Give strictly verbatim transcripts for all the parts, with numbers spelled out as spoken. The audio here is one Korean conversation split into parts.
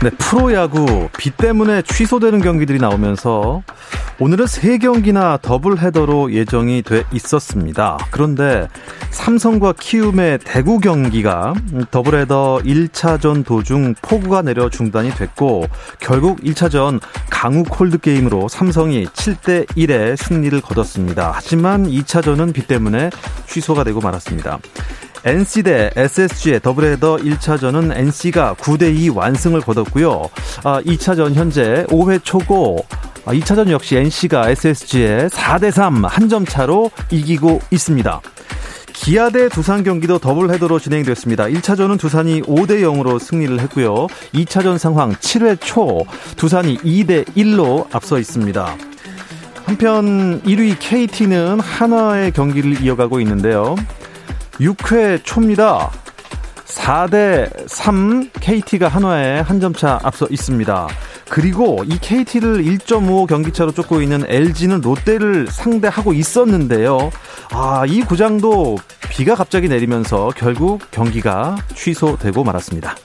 네, 프로야구 비 때문에 취소되는 경기들이 나오면서 오늘은 세 경기나 더블헤더로 예정이 돼 있었습니다. 그런데 삼성과 키움의 대구 경기가 더블헤더 일 차전 도중 폭우가 내려 중단이 됐고 결국 일 차전 강우 콜드게임으로 삼성이 칠 대 일의 승리를 거뒀습니다. 하지만 이 차전은 비 때문에 취소가 되고 말았습니다. 엔씨 대 에스에스지의 더블헤더 일 차전은 엔씨가 구 대 이 완승을 거뒀고요. 아, 이 차전 현재 오 회 초고 아, 이 차전 역시 엔씨가 에스에스지의 사 대 삼 한 점 차로 이기고 있습니다. 기아 대 두산 경기도 더블헤더로 진행됐습니다. 일 차전은 두산이 오 대 영으로 승리를 했고요. 이 차전 상황 칠 회 초 두산이 이 대 일로 앞서 있습니다. 한편 일 위 케이티는 한화의 경기를 이어가고 있는데요. 육 회 초입니다. 사 대 삼 케이티가 한화에 한 점 차 앞서 있습니다. 그리고 이 케이티를 일 점 오 경기차로 쫓고 있는 엘지는 롯데를 상대하고 있었는데요. 아, 이 구장도 비가 갑자기 내리면서 결국 경기가 취소되고 말았습니다.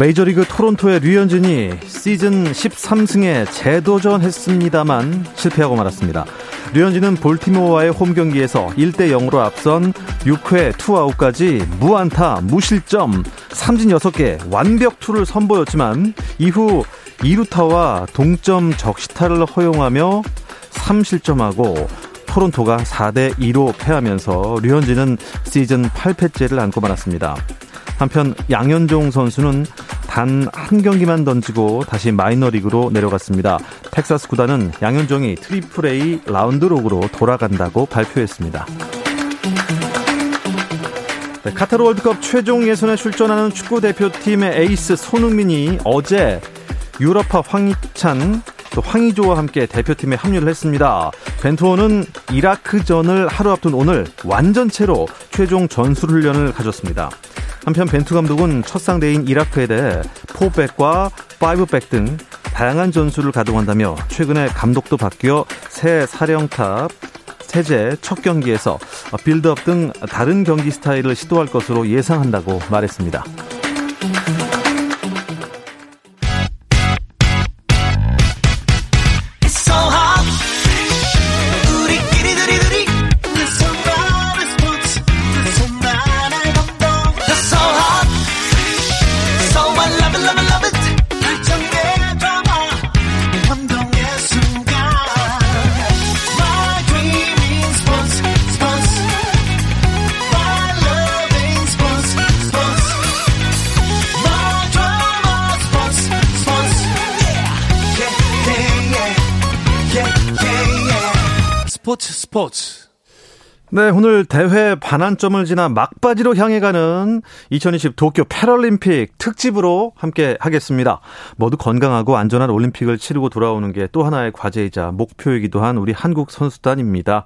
메이저리그 토론토의 류현진이 시즌 십삼 승에 재도전했습니다만 실패하고 말았습니다. 류현진은 볼티모어와의 홈경기에서 일 대 영으로 앞선 육 회 투아웃까지 무안타, 무실점, 삼진 여섯 개 완벽투를 선보였지만 이후 이 루타와 동점 적시타를 허용하며 삼 실점하고 토론토가 사 대 이로 패하면서 류현진은 시즌 팔 패째를 안고 말았습니다. 한편 양현종 선수는 단 한 경기만 던지고 다시 마이너리그로 내려갔습니다. 텍사스 구단은 양현종이 트리플 A 라운드록으로 돌아간다고 발표했습니다. 네, 카타르 월드컵 최종 예선에 출전하는 축구대표팀의 에이스 손흥민이 어제 유럽파 황희찬 또 황의조와 함께 대표팀에 합류를 했습니다. 벤투는 이라크전을 하루 앞둔 오늘 완전체로 최종 전술훈련을 가졌습니다. 한편 벤투 감독은 첫 상대인 이라크에 대해 포백과 파이브백 등 다양한 전술을 가동한다며 최근에 감독도 바뀌어 새 사령탑, 세제 첫 경기에서 빌드업 등 다른 경기 스타일을 시도할 것으로 예상한다고 말했습니다. 스포츠. 네, 오늘 대회 반환점을 지나 막바지로 향해가는 이천이십 도쿄 패럴림픽 특집으로 함께 하겠습니다. 모두 건강하고 안전한 올림픽을 치르고 돌아오는 게 또 하나의 과제이자 목표이기도 한 우리 한국 선수단입니다.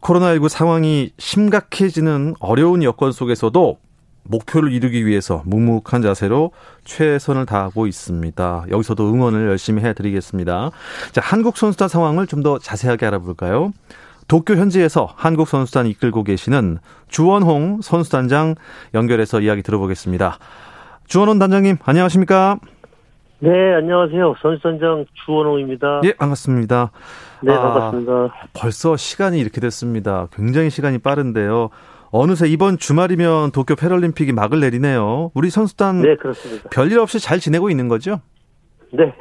코로나십구 상황이 심각해지는 어려운 여건 속에서도 목표를 이루기 위해서 묵묵한 자세로 최선을 다하고 있습니다. 여기서도 응원을 열심히 해드리겠습니다. 자, 한국 선수단 상황을 좀 더 자세하게 알아볼까요? 도쿄 현지에서 한국 선수단 이끌고 계시는 주원홍 선수단장 연결해서 이야기 들어보겠습니다. 주원홍 단장님, 안녕하십니까? 네, 안녕하세요. 선수단장 주원홍입니다. 예, 반갑습니다. 네, 반갑습니다. 아, 벌써 시간이 이렇게 됐습니다. 굉장히 시간이 빠른데요. 어느새 이번 주말이면 도쿄 패럴림픽이 막을 내리네요. 우리 선수단 네, 그렇습니다. 별일 없이 잘 지내고 있는 거죠? 네.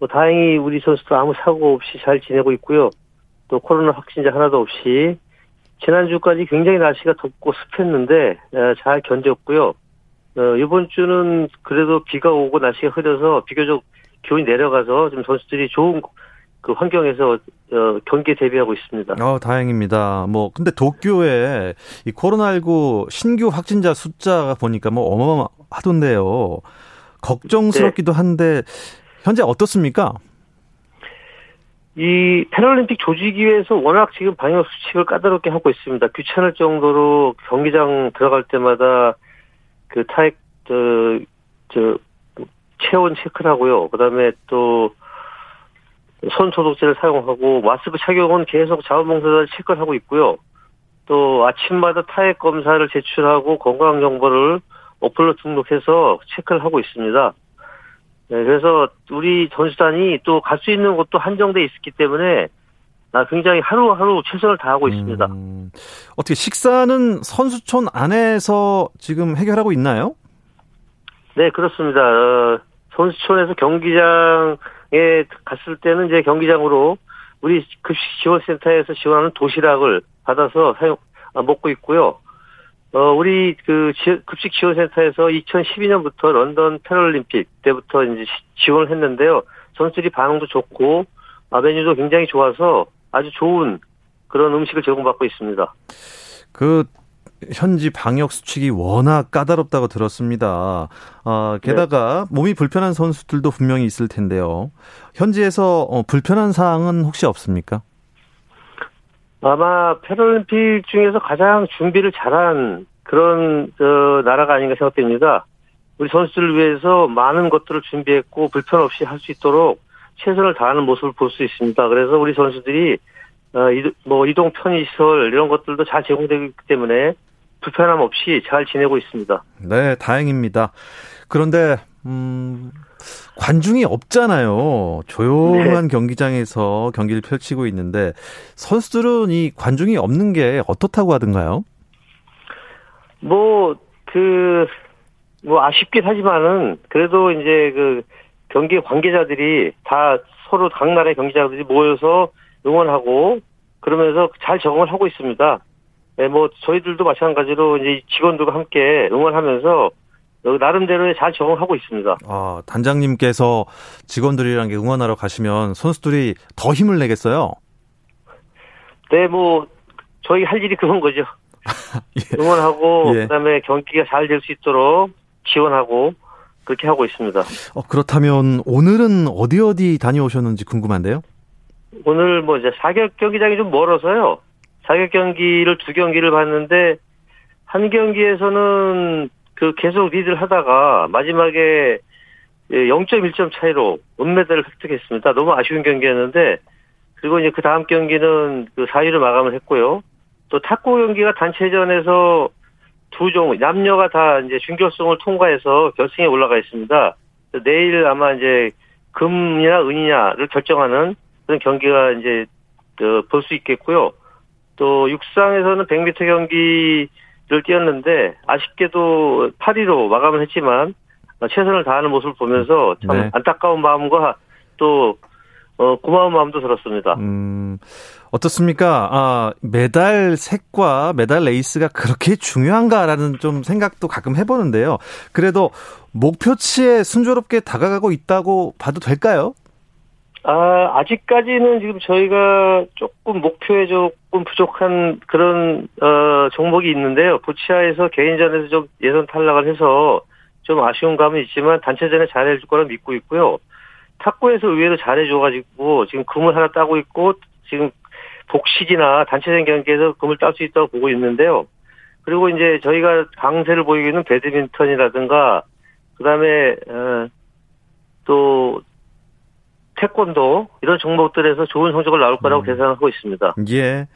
뭐 다행히 우리 선수도 아무 사고 없이 잘 지내고 있고요. 또 코로나 확진자 하나도 없이 지난주까지 굉장히 날씨가 덥고 습했는데 잘 견뎠고요. 이번 주는 그래도 비가 오고 날씨가 흐려서 비교적 기온이 내려가서 좀 선수들이 좋은 그 환경에서 어, 경기에 대비하고 있습니다. 어, 다행입니다. 뭐 근데 도쿄에 이 코로나십구 신규 확진자 숫자가 보니까 뭐 어마어마하던데요. 걱정스럽기도 한데 현재 어떻습니까? 이 패럴림픽 조직위에서 워낙 지금 방역 수칙을 까다롭게 하고 있습니다. 귀찮을 정도로 경기장 들어갈 때마다 그 타액 저, 저 체온 체크를 하고요. 그다음에 또 손 소독제를 사용하고 마스크 착용은 계속 자원봉사자를 체크를 하고 있고요. 또 아침마다 타액 검사를 제출하고 건강 정보를 어플로 등록해서 체크를 하고 있습니다. 네, 그래서 우리 전수단이 또 갈 수 있는 곳도 한정돼 있기 때문에 나 굉장히 하루하루 최선을 다하고 있습니다. 음, 어떻게 식사는 선수촌 안에서 지금 해결하고 있나요? 네, 그렇습니다. 어, 선수촌에서 경기장에 갔을 때는 이제 경기장으로 우리 급식 지원센터에서 지원하는 도시락을 받아서 사용, 아, 먹고 있고요. 어, 우리, 그, 급식 지원센터에서 이천십이 년부터 런던 패럴림픽 때부터 이제 지원을 했는데요. 선수들이 반응도 좋고, 아, 메뉴도 굉장히 좋아서 아주 좋은 그런 음식을 제공받고 있습니다. 그, 현지 방역수칙이 워낙 까다롭다고 들었습니다. 아, 게다가 네. 몸이 불편한 선수들도 분명히 있을 텐데요. 현지에서 어, 불편한 사항은 혹시 없습니까? 아마 패럴림픽 중에서 가장 준비를 잘한 그런 어, 나라가 아닌가 생각됩니다. 우리 선수들을 위해서 많은 것들을 준비했고 불편 없이 할 수 있도록 최선을 다하는 모습을 볼 수 있습니다. 그래서 우리 선수들이 어, 이동, 뭐 이동 편의시설 이런 것들도 잘 제공되기 때문에 불편함 없이 잘 지내고 있습니다. 네, 다행입니다. 그런데 음, 관중이 없잖아요. 조용한 네. 경기장에서 경기를 펼치고 있는데 선수들은 이 관중이 없는 게 어떻다고 하던가요? 뭐 그 뭐 아쉽긴 하지만은 그래도 이제 그 경기 관계자들이 다 서로 각 나라의 경기자들이 모여서 응원하고 그러면서 잘 적응을 하고 있습니다. 네, 뭐 저희들도 마찬가지로 이제 직원들과 함께 응원하면서 나름대로 잘 적응하고 있습니다. 아, 단장님께서 직원들이랑 응원하러 가시면 선수들이 더 힘을 내겠어요? 네, 뭐 저희 할 일이 그런 거죠. 예. 응원하고 예. 그다음에 경기가 잘 될 수 있도록 지원하고 그렇게 하고 있습니다. 어, 그렇다면 오늘은 어디 어디 다녀오셨는지 궁금한데요? 오늘 뭐 이제 사격 경기장이 좀 멀어서요. 사격 경기를 두 경기를 봤는데 한 경기에서는 그 계속 리드를 하다가 마지막에 영 점 일 점 차이로 은메달을 획득했습니다. 너무 아쉬운 경기였는데 그리고 이제 그 다음 경기는 그 사 위로 마감을 했고요. 또 탁구 경기가 단체전에서 두 종 남녀가 다 이제 준결승을 통과해서 결승에 올라가 있습니다. 내일 아마 이제 금이나 은이냐를 결정하는 그런 경기가 이제 볼 수 있겠고요. 또 육상에서는 백 미터 경기 를 뛰었는데 아쉽게도 팔 위로 마감을 했지만 최선을 다하는 모습을 보면서 참 네. 안타까운 마음과 또 고마운 마음도 들었습니다. 음, 어떻습니까? 아, 메달 색과 메달 레이스가 그렇게 중요한가라는 좀 생각도 가끔 해보는데요. 그래도 목표치에 순조롭게 다가가고 있다고 봐도 될까요? 아, 아직까지는 지금 저희가 조금 목표에 조금 부족한 그런, 어, 종목이 있는데요. 보치아에서 개인전에서 좀 예선 탈락을 해서 좀 아쉬운 감은 있지만 단체전에 잘해줄 거라 믿고 있고요. 탁구에서 의외로 잘해줘가지고 지금 금을 하나 따고 있고 지금 복식이나 단체전 경기에서 금을 딸 수 있다고 보고 있는데요. 그리고 이제 저희가 강세를 보이고 있는 배드민턴이라든가 그 다음에, 어, 또, 태권도 이런 종목들에서 좋은 성적을 나올 거라고 음. 계산하고 있습니다. 예,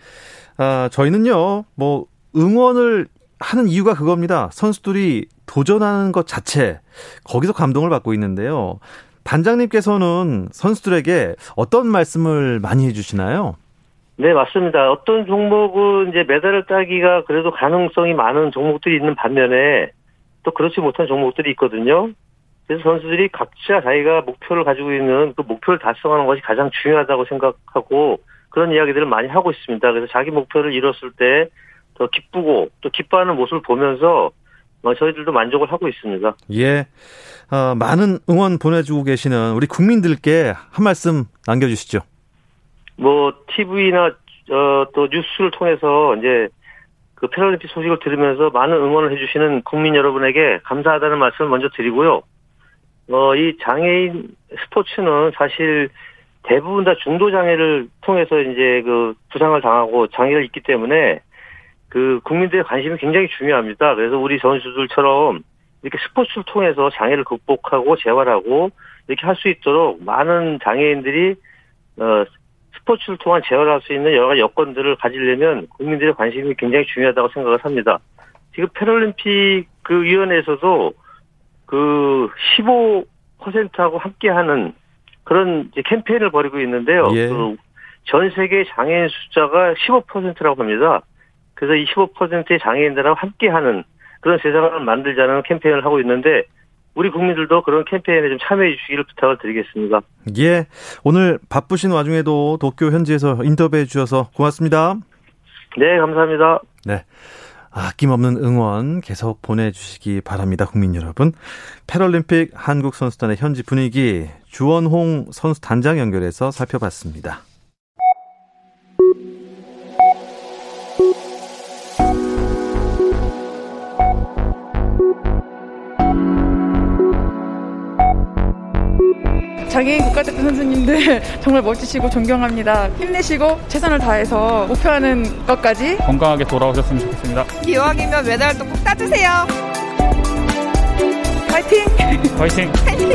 아, 저희는요, 뭐 응원을 하는 이유가 그겁니다. 선수들이 도전하는 것 자체 거기서 감동을 받고 있는데요. 단장님께서는 선수들에게 어떤 말씀을 많이 해주시나요? 네, 맞습니다. 어떤 종목은 이제 메달을 따기가 그래도 가능성이 많은 종목들이 있는 반면에 또 그렇지 못한 종목들이 있거든요. 그래서 선수들이 각자 자기가 목표를 가지고 있는 그 목표를 달성하는 것이 가장 중요하다고 생각하고 그런 이야기들을 많이 하고 있습니다. 그래서 자기 목표를 이뤘을 때 더 기쁘고 또 기뻐하는 모습을 보면서 저희들도 만족을 하고 있습니다. 예, 어, 많은 응원 보내주고 계시는 우리 국민들께 한 말씀 남겨주시죠. 뭐 티비나 어, 또 뉴스를 통해서 이제 그 패럴림픽 소식을 들으면서 많은 응원을 해주시는 국민 여러분에게 감사하다는 말씀을 먼저 드리고요. 어, 이 장애인 스포츠는 사실 대부분 다 중도 장애를 통해서 이제 그 부상을 당하고 장애를 입기 때문에 그 국민들의 관심이 굉장히 중요합니다. 그래서 우리 선수들처럼 이렇게 스포츠를 통해서 장애를 극복하고 재활하고 이렇게 할 수 있도록 많은 장애인들이 어, 스포츠를 통한 재활할 수 있는 여러 가지 여건들을 가지려면 국민들의 관심이 굉장히 중요하다고 생각을 합니다. 지금 패럴림픽 그 위원회에서도 그 십오 퍼센트하고 함께하는 그런 이제 캠페인을 벌이고 있는데요. 예. 그 전 세계 장애인 숫자가 십오 퍼센트라고 합니다. 그래서 이 십오 퍼센트의 장애인들하고 함께하는 그런 세상을 만들자는 캠페인을 하고 있는데 우리 국민들도 그런 캠페인에 좀 참여해 주시기를 부탁을 드리겠습니다. 예, 오늘 바쁘신 와중에도 도쿄 현지에서 인터뷰해 주셔서 고맙습니다. 네, 감사합니다. 네, 아낌없는 응원 계속 보내주시기 바랍니다, 국민 여러분. 패럴림픽 한국 선수단의 현지 분위기 주원홍 선수 단장 연결해서 살펴봤습니다. 장애인 국가대표 선수님들 정말 멋지시고 존경합니다. 힘내시고 최선을 다해서 목표하는 것까지 건강하게 돌아오셨으면 좋겠습니다. 기왕이면 메달도 꼭 따주세요. 파이팅! 파이팅! 파이팅!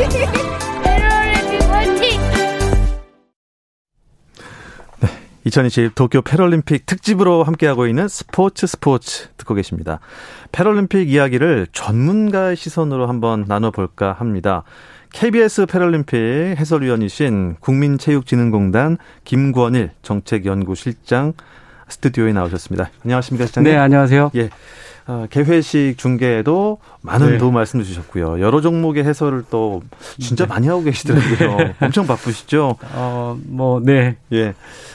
패럴림픽 파이팅! 네, 이천이십 도쿄 패럴림픽 특집으로 함께하고 있는 스포츠 스포츠 듣고 계십니다. 패럴림픽 이야기를 전문가의 시선으로 한번 나눠볼까 합니다. 케이비에스 패럴림픽 해설위원이신 국민체육진흥공단 김권일 정책연구실장 스튜디오에 나오셨습니다. 안녕하십니까, 실장님? 네, 안녕하세요. 예, 어, 개회식 중계에도 많은 네. 도움 말씀을 주셨고요. 여러 종목의 해설을 또 진짜 네. 많이 하고 계시더라고요. 네. 엄청 바쁘시죠? 어, 뭐, 네. 예.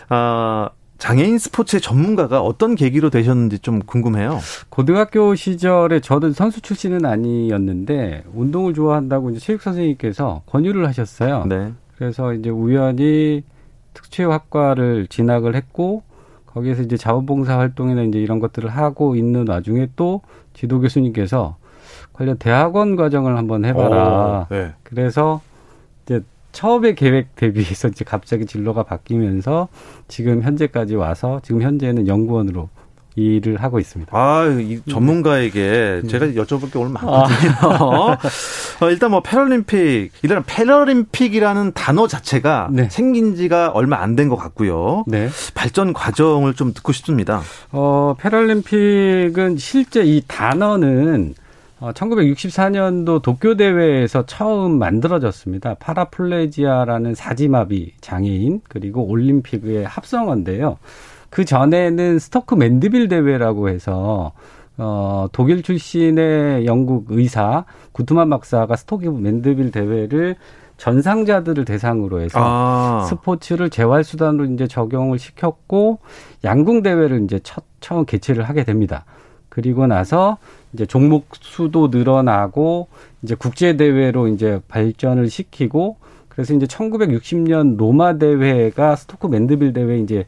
아, 장애인 스포츠의 전문가가 어떤 계기로 되셨는지 좀 궁금해요. 고등학교 시절에 저는 선수 출신은 아니었는데 운동을 좋아한다고 이제 체육 선생님께서 권유를 하셨어요. 네. 그래서 이제 우연히 특수체육학과를 진학을 했고 거기에서 이제 자원봉사 활동이나 이제 이런 것들을 하고 있는 와중에 또 지도 교수님께서 관련 대학원 과정을 한번 해봐라. 오, 네. 그래서 이제 처음에 계획 대비해서 이제 갑자기 진로가 바뀌면서 지금 현재까지 와서 지금 현재는 연구원으로 일을 하고 있습니다. 아, 이 전문가에게 네. 제가 여쭤볼 게 오늘 많거든요. 아. 일단 뭐 패럴림픽, 일단 패럴림픽이라는 단어 자체가 네. 생긴 지가 얼마 안 된 것 같고요. 네. 발전 과정을 좀 듣고 싶습니다. 어, 패럴림픽은 실제 이 단어는 어, 천구백육십사 년도 도쿄대회에서 처음 만들어졌습니다. 파라플레지아라는 사지마비 장애인 그리고 올림픽의 합성어인데요. 그전에는 스토크 맨드빌 대회라고 해서 어, 독일 출신의 영국 의사 구트만 박사가 스토크 맨드빌 대회를 전상자들을 대상으로 해서 아. 스포츠를 재활수단으로 이제 적용을 시켰고 양궁 대회를 이제 첫, 처음 개최를 하게 됩니다. 그리고 나서 이제 종목 수도 늘어나고 이제 국제 대회로 이제 발전을 시키고 그래서 이제 천구백육십 년 로마 대회가 스토크 맨드빌 대회 이제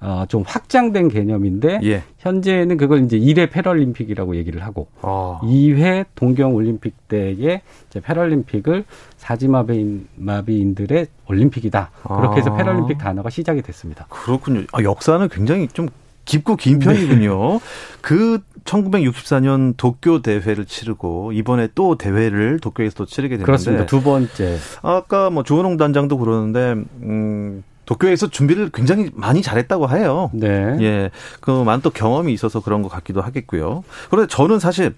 어 좀 확장된 개념인데 예. 현재는 그걸 이제 일 회 패럴림픽이라고 얘기를 하고 아. 이 회 동경 올림픽 때의 이제 패럴림픽을 사지마비인들의 올림픽이다. 아. 그렇게 해서 패럴림픽 단어가 시작이 됐습니다. 그렇군요. 아, 역사는 굉장히 좀 깊고 긴 편이군요. 네. 그 천구백육십사 년 도쿄 대회를 치르고 이번에 또 대회를 도쿄에서 또 치르게 됐는데 그렇습니다. 두 번째. 아까 뭐 주원홍 단장도 그러는데 음, 도쿄에서 준비를 굉장히 많이 잘했다고 해요. 네. 예, 그 많은 또 경험이 있어서 그런 것 같기도 하겠고요. 그런데 저는 사실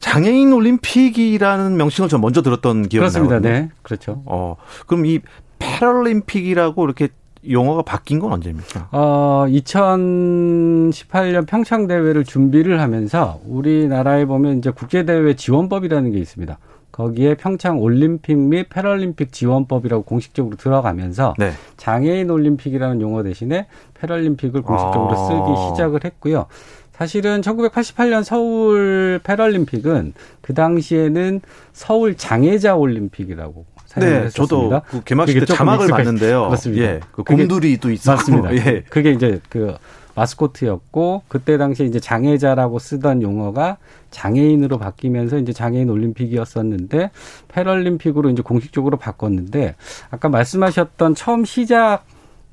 장애인 올림픽이라는 명칭을 전 먼저 들었던 기억이 나거든요. 그렇습니다. 네, 그렇죠. 어, 그럼 이 패럴림픽이라고 이렇게 용어가 바뀐 건 언제입니까? 어, 이천십팔 년 평창 대회를 준비를 하면서 우리나라에 보면 이제 국제대회 지원법이라는 게 있습니다. 거기에 평창 올림픽 및 패럴림픽 지원법이라고 공식적으로 들어가면서 네. 장애인 올림픽이라는 용어 대신에 패럴림픽을 공식적으로 아. 쓰기 시작을 했고요. 사실은 천구백팔십팔 년 서울 패럴림픽은 그 당시에는 서울 장애자 올림픽이라고 네, 저도 그 개막식 때 자막을 봤는데요. 맞습니다. 예, 그 곰돌이 또 있었고. 맞습니다. 예. 그게 이제 그 마스코트였고, 그때 당시에 이제 장애자라고 쓰던 용어가 장애인으로 바뀌면서 이제 장애인 올림픽이었었는데 패럴림픽으로 이제 공식적으로 바꿨는데, 아까 말씀하셨던 처음 시작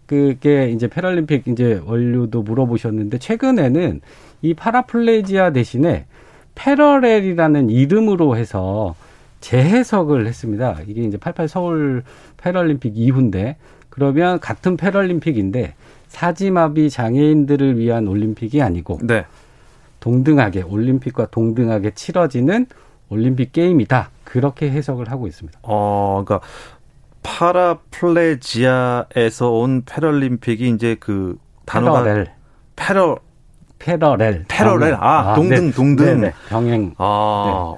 그게 이제 패럴림픽 이제 원료도 물어보셨는데, 최근에는 이 파라플레지아 대신에 패럴렐이라는 이름으로 해서 재해석을 했습니다. 이게 이제 팔십팔 서울 패럴림픽 이후인데, 그러면 같은 패럴림픽인데 사지마비 장애인들을 위한 올림픽이 아니고, 네, 동등하게 올림픽과 동등하게 치러지는 올림픽 게임이다, 그렇게 해석을 하고 있습니다. 어, 그러니까 파라플레지아에서 온 패럴림픽이 이제 그 단어가 패럴렐. 패럴 패럴렐. 패럴렐. 아, 아, 동등, 네. 동등. 네, 네. 병행. 아, 네. 어,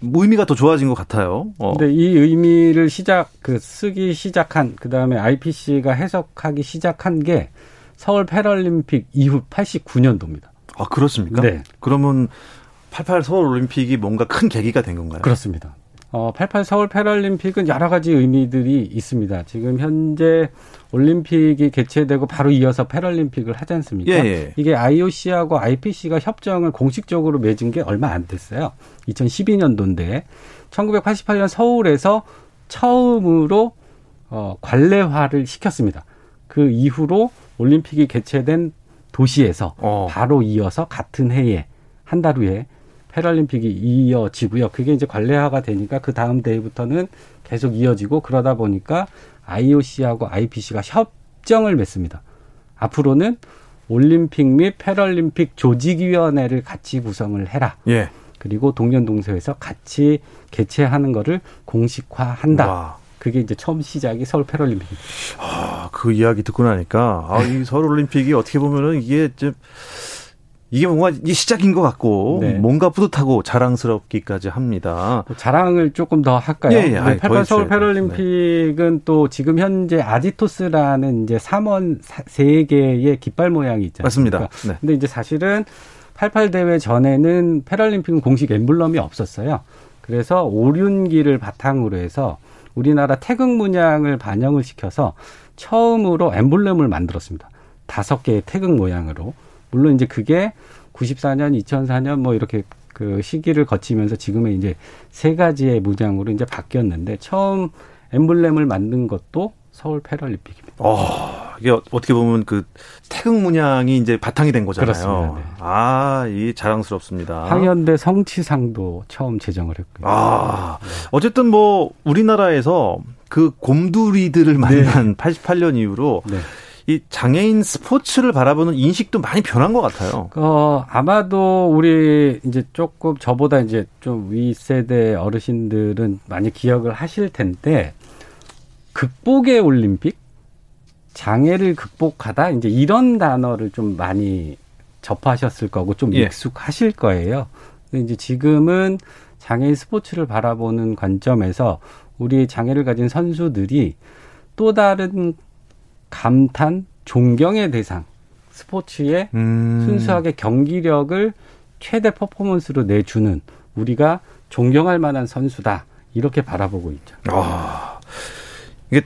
뭐 의미가 더 좋아진 것 같아요. 어. 근데 이 의미를 시작, 그, 쓰기 시작한, 그 다음에 아이피씨가 해석하기 시작한 게 서울 패럴림픽 이후 팔십구 년도입니다. 아, 그렇습니까? 네. 그러면 팔십팔 서울 올림픽이 뭔가 큰 계기가 된 건가요? 그렇습니다. 어, 팔십팔 서울 패럴림픽은 여러 가지 의미들이 있습니다. 지금 현재 올림픽이 개최되고 바로 이어서 패럴림픽을 하지 않습니까? 예, 예. 이게 아이오씨하고 아이피씨가 협정을 공식적으로 맺은 게 얼마 안 됐어요. 이천십이 년도인데 천구백팔십팔 년 서울에서 처음으로 어, 관례화를 시켰습니다. 그 이후로 올림픽이 개최된 도시에서 어. 바로 이어서 같은 해에 한 달 후에 패럴림픽이 이어지고요. 그게 이제 관례화가 되니까 그 다음 대회부터는 계속 이어지고, 그러다 보니까 아이오씨하고 아이피씨가 협정을 맺습니다. 앞으로는 올림픽 및 패럴림픽 조직위원회를 같이 구성을 해라. 예. 그리고 동년동서에서 같이 개최하는 거를 공식화한다. 와. 그게 이제 처음 시작이 서울 패럴림픽입니다. 아, 그 이야기 듣고 나니까 아, 이 서울 올림픽이 어떻게 보면은 이게 좀 이게 뭔가 시작인 것 같고, 네, 뭔가 뿌듯하고 자랑스럽기까지 합니다. 자랑을 조금 더 할까요? 예, 예. 아니, 팔십팔 서울 패럴림픽은, 네, 또 지금 현재 아지토스라는 이제 삼원 세 개의 깃발 모양이 있잖아요. 맞습니다. 네. 근데 이제 사실은 팔십팔 대회 전에는 패럴림픽은 공식 엠블럼이 없었어요. 그래서 오륜기를 바탕으로 해서 우리나라 태극 문양을 반영을 시켜서 처음으로 엠블럼을 만들었습니다. 다섯 개의 태극 모양으로. 물론 이제 그게 구십사 년, 이천사 년 뭐 이렇게 그 시기를 거치면서 지금의 이제 세 가지의 문양으로 이제 바뀌었는데, 처음 엠블렘을 만든 것도 서울 패럴림픽입니다. 어, 이게 어떻게 보면 그 태극 문양이 이제 바탕이 된 거잖아요. 그렇습니다. 네. 아, 이 자랑스럽습니다. 황현대 성취상도 처음 제정을 했고요. 아, 네. 어쨌든 뭐 우리나라에서 그 곰두리들을 만난, 네, 팔십팔 년 이후로, 네, 이 장애인 스포츠를 바라보는 인식도 많이 변한 것 같아요. 어, 아마도 우리 이제 조금 저보다 이제 좀 윗세대 어르신들은 많이 기억을 하실 텐데, 극복의 올림픽? 장애를 극복하다? 이제 이런 단어를 좀 많이 접하셨을 거고, 좀 익숙하실 거예요. 근데 이제 지금은 장애인 스포츠를 바라보는 관점에서 우리 장애를 가진 선수들이 또 다른 감탄, 존경의 대상, 스포츠의 음. 순수하게 경기력을 최대 퍼포먼스로 내주는, 우리가 존경할 만한 선수다, 이렇게 바라보고 있죠. 아, 이게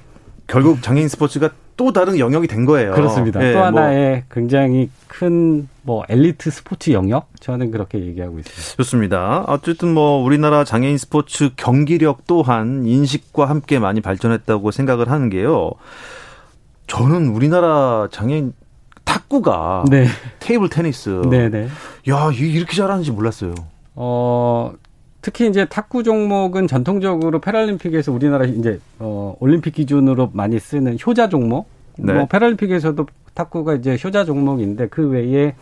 결국 장애인 스포츠가 또 다른 영역이 된 거예요. 그렇습니다. 네, 또 하나의 뭐, 굉장히 큰 뭐 엘리트 스포츠 영역, 저는 그렇게 얘기하고 있습니다. 좋습니다. 어쨌든 뭐 우리나라 장애인 스포츠 경기력 또한 인식과 함께 많이 발전했다고 생각을 하는 게요, 저는 우리나라 장애인 탁구가, 네, 테이블 테니스, 네, 네, 야, 이렇게 잘하는지 몰랐어요. 어, 특히 이제 탁구 종목은 전통적으로 패럴림픽에서 우리나라 이제 어, 올림픽 기준으로 많이 쓰는 효자 종목. 네. 뭐 패럴림픽에서도 탁구가 이제 효자 종목인데, 그 외에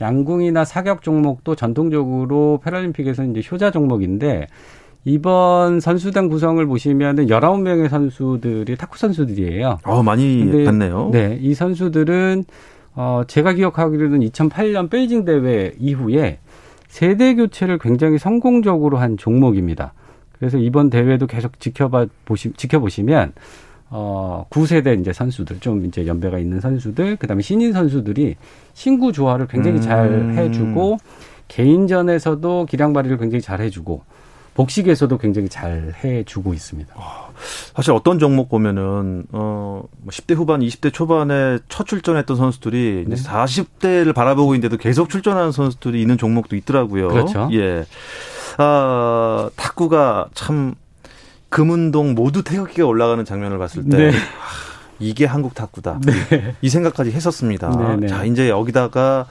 양궁이나 사격 종목도 전통적으로 패럴림픽에서는 이제 효자 종목인데, 이번 선수단 구성을 보시면은 열아홉 명의 선수들이 탁구 선수들이에요. 어, 많이 봤네요. 네, 이 선수들은 어, 제가 기억하기로는 이천팔 년 베이징 대회 이후에 세대 교체를 굉장히 성공적으로 한 종목입니다. 그래서 이번 대회도 계속 지켜봐 보시 지켜보시면 어, 구세대 이제 선수들, 좀 이제 연배가 있는 선수들, 그다음에 신인 선수들이 신구 조화를 굉장히 음. 잘 해주고, 개인전에서도 기량발휘를 굉장히 잘 해주고, 복식에서도 굉장히 잘 해주고 있습니다. 사실 어떤 종목 보면은 어, 십 대 후반, 이십 대 초반에 첫 출전했던 선수들이 네. 이제 사십 대를 바라보고 있는데도 계속 출전하는 선수들이 있는 종목도 있더라고요. 그렇죠. 예, 아, 탁구가 참 금운동 모두 태극기가 올라가는 장면을 봤을 때. 네. 이게 한국 탁구다. 네. 이 생각까지 했었습니다. 네네. 자, 이제 여기다가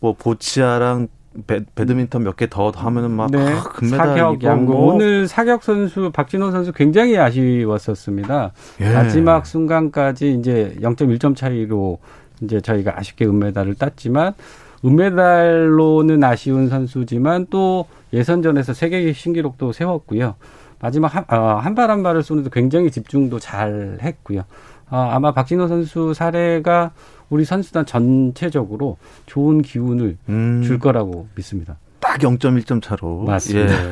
뭐 보치아랑 배, 배드민턴 몇 개 더 하면은 막 네. 아, 금메달 사격, 양궁. 오늘 사격 선수 박진호 선수 굉장히 아쉬웠었습니다. 예. 마지막 순간까지 이제 영점일 점 차이로 이제 저희가 아쉽게 은메달을 땄지만 은메달로는 아쉬운 선수지만 또 예선전에서 세계 신기록도 세웠고요. 마지막 한, 어, 한 발 한 발을 쏘는데 굉장히 집중도 잘 했고요. 아마 박진호 선수 사례가 우리 선수단 전체적으로 좋은 기운을 음. 줄 거라고 믿습니다. 딱 영점일 점 차로. 맞습니다. 예.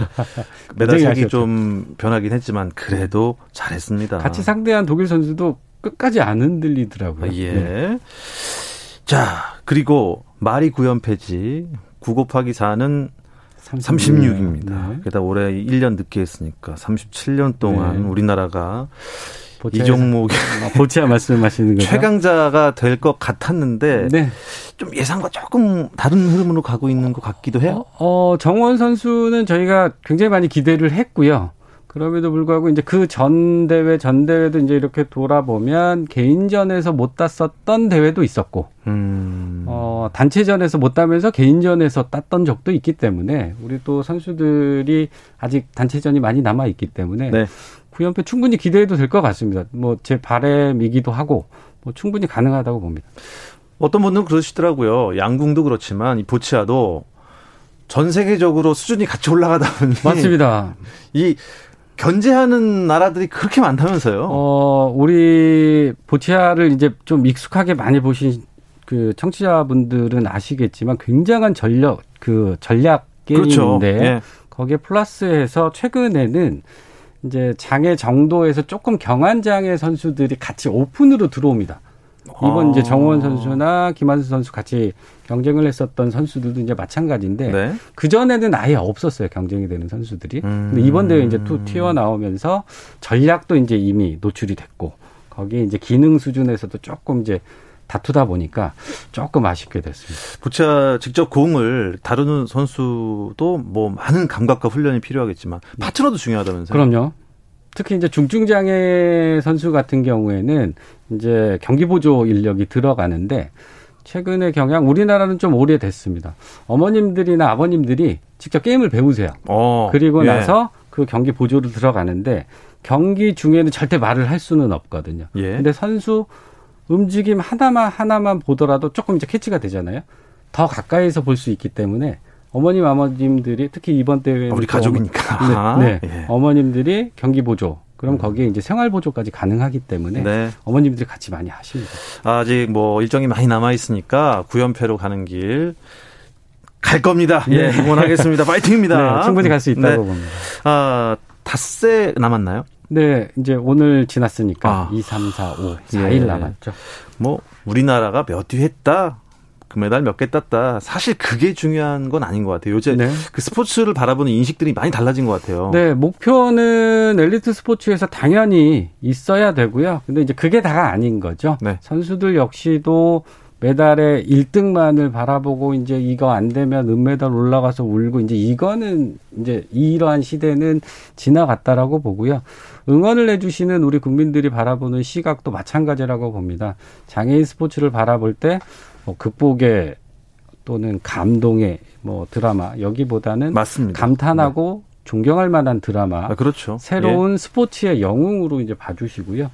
메달 색이 좀 변하긴 했지만 그래도 잘했습니다. 같이 상대한 독일 선수도 끝까지 안 흔들리더라고요. 예. 네. 자, 그리고 말이 구 연패지 구 곱하기 사는 삼십육입니다. 네. 게다가 올해 일 년 늦게 했으니까 삼십칠 년 동안 네. 우리나라가 이 종목에 보치아 말씀하시는 거죠? 최강자가 될 것 같았는데 네. 좀 예상과 조금 다른 흐름으로 가고 있는 것 같기도 해요. 어, 어, 정호원 선수는 저희가 굉장히 많이 기대를 했고요. 그럼에도 불구하고 이제 그 전 대회 전 대회도 이제 이렇게 돌아보면 개인전에서 못 땄었던 대회도 있었고, 음. 어, 단체전에서 못 따면서 개인전에서 땄던 적도 있기 때문에 우리 또 선수들이 아직 단체전이 많이 남아 있기 때문에. 네. 구 연패 충분히 기대해도 될 것 같습니다. 뭐 제 바람이기도 하고 뭐 충분히 가능하다고 봅니다. 어떤 분들은 그러시더라고요. 양궁도 그렇지만 이 보치아도 전 세계적으로 수준이 같이 올라가다 보니 맞습니다. 이 견제하는 나라들이 그렇게 많다면서요? 어, 우리 보치아를 이제 좀 익숙하게 많이 보신 그 청취자분들은 아시겠지만 굉장한 전력 그 전략 게임인데 그렇죠. 예. 거기에 플러스해서 최근에는 이제 장애 정도에서 조금 경한 장애 선수들이 같이 오픈으로 들어옵니다. 이번 아. 이제 정호원 선수나 김한수 선수 같이 경쟁을 했었던 선수들도 이제 마찬가지인데 네. 그 전에는 아예 없었어요, 경쟁이 되는 선수들이. 음. 근데 이번 대회 이제 또 튀어 나오면서 전략도 이제 이미 노출이 됐고 거기에 이제 기능 수준에서도 조금 이제 다투다 보니까 조금 아쉽게 됐습니다. 보치아 직접 공을 다루는 선수도 뭐 많은 감각과 훈련이 필요하겠지만 파트너도 중요하다면서요? 그럼요. 특히 이제 중증장애 선수 같은 경우에는 이제 경기보조 인력이 들어가는데 최근의 경향 우리나라는 좀 오래됐습니다. 어머님들이나 아버님들이 직접 게임을 배우세요. 어, 그리고 예. 나서 그 경기 보조로 들어가는데 경기 중에는 절대 말을 할 수는 없거든요. 예. 근데 선수 움직임 하나만 하나만 보더라도 조금 이제 캐치가 되잖아요. 더 가까이서 볼 수 있기 때문에 어머님, 아버님들이 특히 이번 대회는 우리 가족이니까 어머, 네, 네. 예. 어머님들이 경기 보조 그럼 음. 거기에 이제 생활 보조까지 가능하기 때문에 네. 어머님들이 같이 많이 하십니다. 아직 뭐 일정이 많이 남아 있으니까 구 연패로 가는 길 갈 겁니다. 네. 예, 응원하겠습니다. 파이팅입니다. 네, 충분히 갈 수 있다고 네. 봅니다. 아, 닷새 남았나요? 네, 이제 오늘 지났으니까 아, 이, 삼, 사, 오, 사 일 예. 남았죠. 뭐 우리나라가 몇 위 했다, 금메달 몇 개 땄다. 사실 그게 중요한 건 아닌 것 같아요. 요새 네. 그 스포츠를 바라보는 인식들이 많이 달라진 것 같아요. 네, 목표는 엘리트 스포츠에서 당연히 있어야 되고요. 근데 이제 그게 다가 아닌 거죠. 네. 선수들 역시도 메달의 일 등만을 바라보고 이제 이거 안 되면 은메달 올라가서 울고 이제 이거는 이제 이러한 시대는 지나갔다라고 보고요. 응원을 해주시는 우리 국민들이 바라보는 시각도 마찬가지라고 봅니다. 장애인 스포츠를 바라볼 때 뭐 극복의 또는 감동의 뭐 드라마 여기보다는 맞습니다. 감탄하고 네. 존경할 만한 드라마, 아, 그렇죠. 새로운 예. 스포츠의 영웅으로 이제 봐주시고요.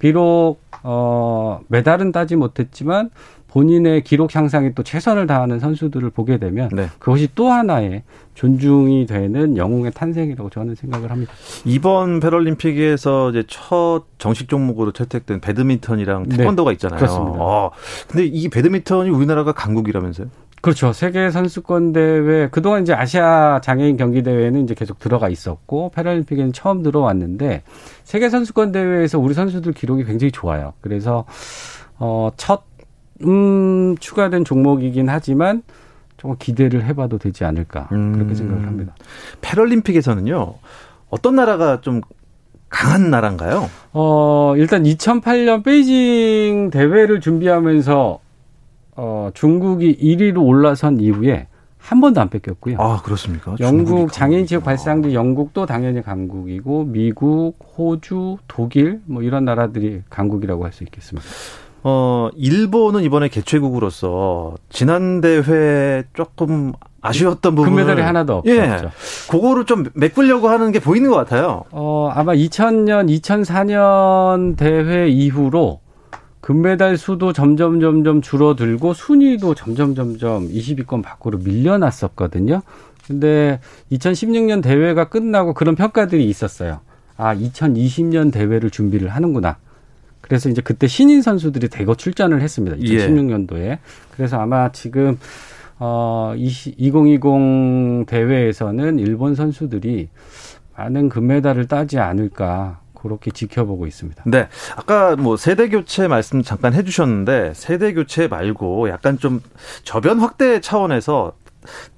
비록 어, 메달은 따지 못했지만 본인의 기록 향상에 또 최선을 다하는 선수들을 보게 되면 네. 그것이 또 하나의 존중이 되는 영웅의 탄생이라고 저는 생각을 합니다. 이번 패럴림픽에서 이제 첫 정식 종목으로 채택된 배드민턴이랑 태권도가 네. 있잖아요. 그렇습니다. 아, 근데 이 배드민턴이 우리나라가 강국이라면서요? 그렇죠. 세계 선수권 대회 그동안 이제 아시아 장애인 경기 대회는 이제 계속 들어가 있었고 패럴림픽에는 처음 들어왔는데 세계 선수권 대회에서 우리 선수들 기록이 굉장히 좋아요. 그래서 어, 첫 음, 추가된 종목이긴 하지만 조금 기대를 해봐도 되지 않을까 음. 그렇게 생각을 합니다. 패럴림픽에서는요. 어떤 나라가 좀 강한 나라인가요? 어, 일단 이천팔 년 베이징 대회를 준비하면서 어, 중국이 일 위로 올라선 이후에 한 번도 안 뺏겼고요. 아, 그렇습니까? 영국 장애인 체육 발상지 영국도 당연히 강국이고 미국, 호주, 독일 뭐 이런 나라들이 강국이라고 할 수 있겠습니다. 어, 일본은 이번에 개최국으로서 지난 대회 조금 아쉬웠던 부분을 금메달이 하나도 없었죠. 예, 그거를 좀 메꾸려고 하는 게 보이는 것 같아요. 어, 아마 이천 년, 이천사 년 대회 이후로 금메달 수도 점점 점점 줄어들고 순위도 점점 점점 이십 위권 밖으로 밀려났었거든요. 근데 이천십육 년 대회가 끝나고 그런 평가들이 있었어요. 아, 이천이십 년 대회를 준비를 하는구나. 그래서 이제 그때 신인 선수들이 대거 출전을 했습니다. 이천십육 년도에. 예. 그래서 아마 지금 어, 이천이십 대회에서는 일본 선수들이 많은 금메달을 따지 않을까 그렇게 지켜보고 있습니다. 네, 아까 뭐 세대 교체 말씀 잠깐 해주셨는데 세대 교체 말고 약간 좀 저변 확대 차원에서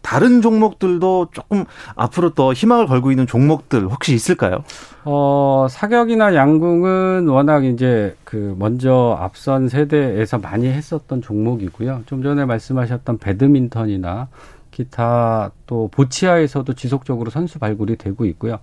다른 종목들도 조금 앞으로 더 희망을 걸고 있는 종목들 혹시 있을까요? 어, 사격이나 양궁은 워낙 이제 그 먼저 앞선 세대에서 많이 했었던 종목이고요. 좀 전에 말씀하셨던 배드민턴이나 기타 또 보치아에서도 지속적으로 선수 발굴이 되고 있고요.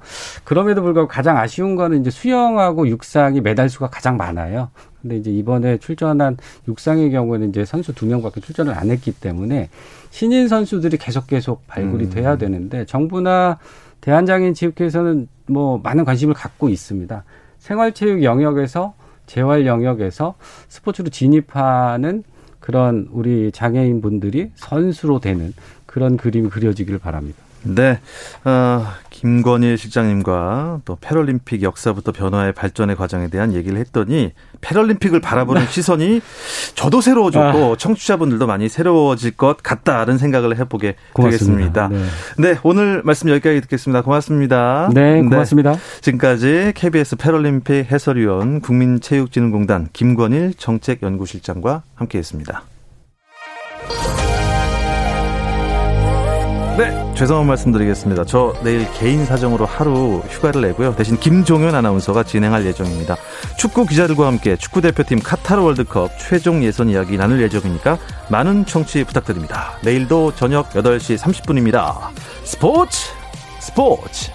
그럼에도 불구하고 가장 아쉬운 거는 이제 수영하고 육상이 메달 수가 가장 많아요. 근데 이제 이번에 출전한 육상의 경우는 이제 선수 두 명밖에 출전을 안 했기 때문에 신인 선수들이 계속 계속 발굴이 음. 돼야 되는데 정부나 대한장애인체육회에서는 뭐 많은 관심을 갖고 있습니다. 생활체육 영역에서 재활 영역에서 스포츠로 진입하는 그런 우리 장애인분들이 선수로 되는 그런 그림이 그려지기를 바랍니다. 네, 어, 김권일 실장님과 또 패럴림픽 역사부터 변화의 발전의 과정에 대한 얘기를 했더니 패럴림픽을 바라보는 시선이 저도 새로워졌고 아. 청취자분들도 많이 새로워질 것 같다는 생각을 해보게 고맙습니다. 되겠습니다. 네. 네, 오늘 말씀 여기까지 듣겠습니다. 고맙습니다. 네, 고맙습니다. 네, 지금까지 케이비에스 패럴림픽 해설위원 국민체육진흥공단 김권일 정책연구실장과 함께했습니다. 네, 죄송한 말씀드리겠습니다. 저 내일 개인 사정으로 하루 휴가를 내고요. 대신 김종현 아나운서가 진행할 예정입니다. 축구 기자들과 함께 축구 대표팀 카타르 월드컵 최종 예선 이야기 나눌 예정이니까 많은 청취 부탁드립니다. 내일도 저녁 여덟 시 삼십 분입니다. 스포츠 스포츠.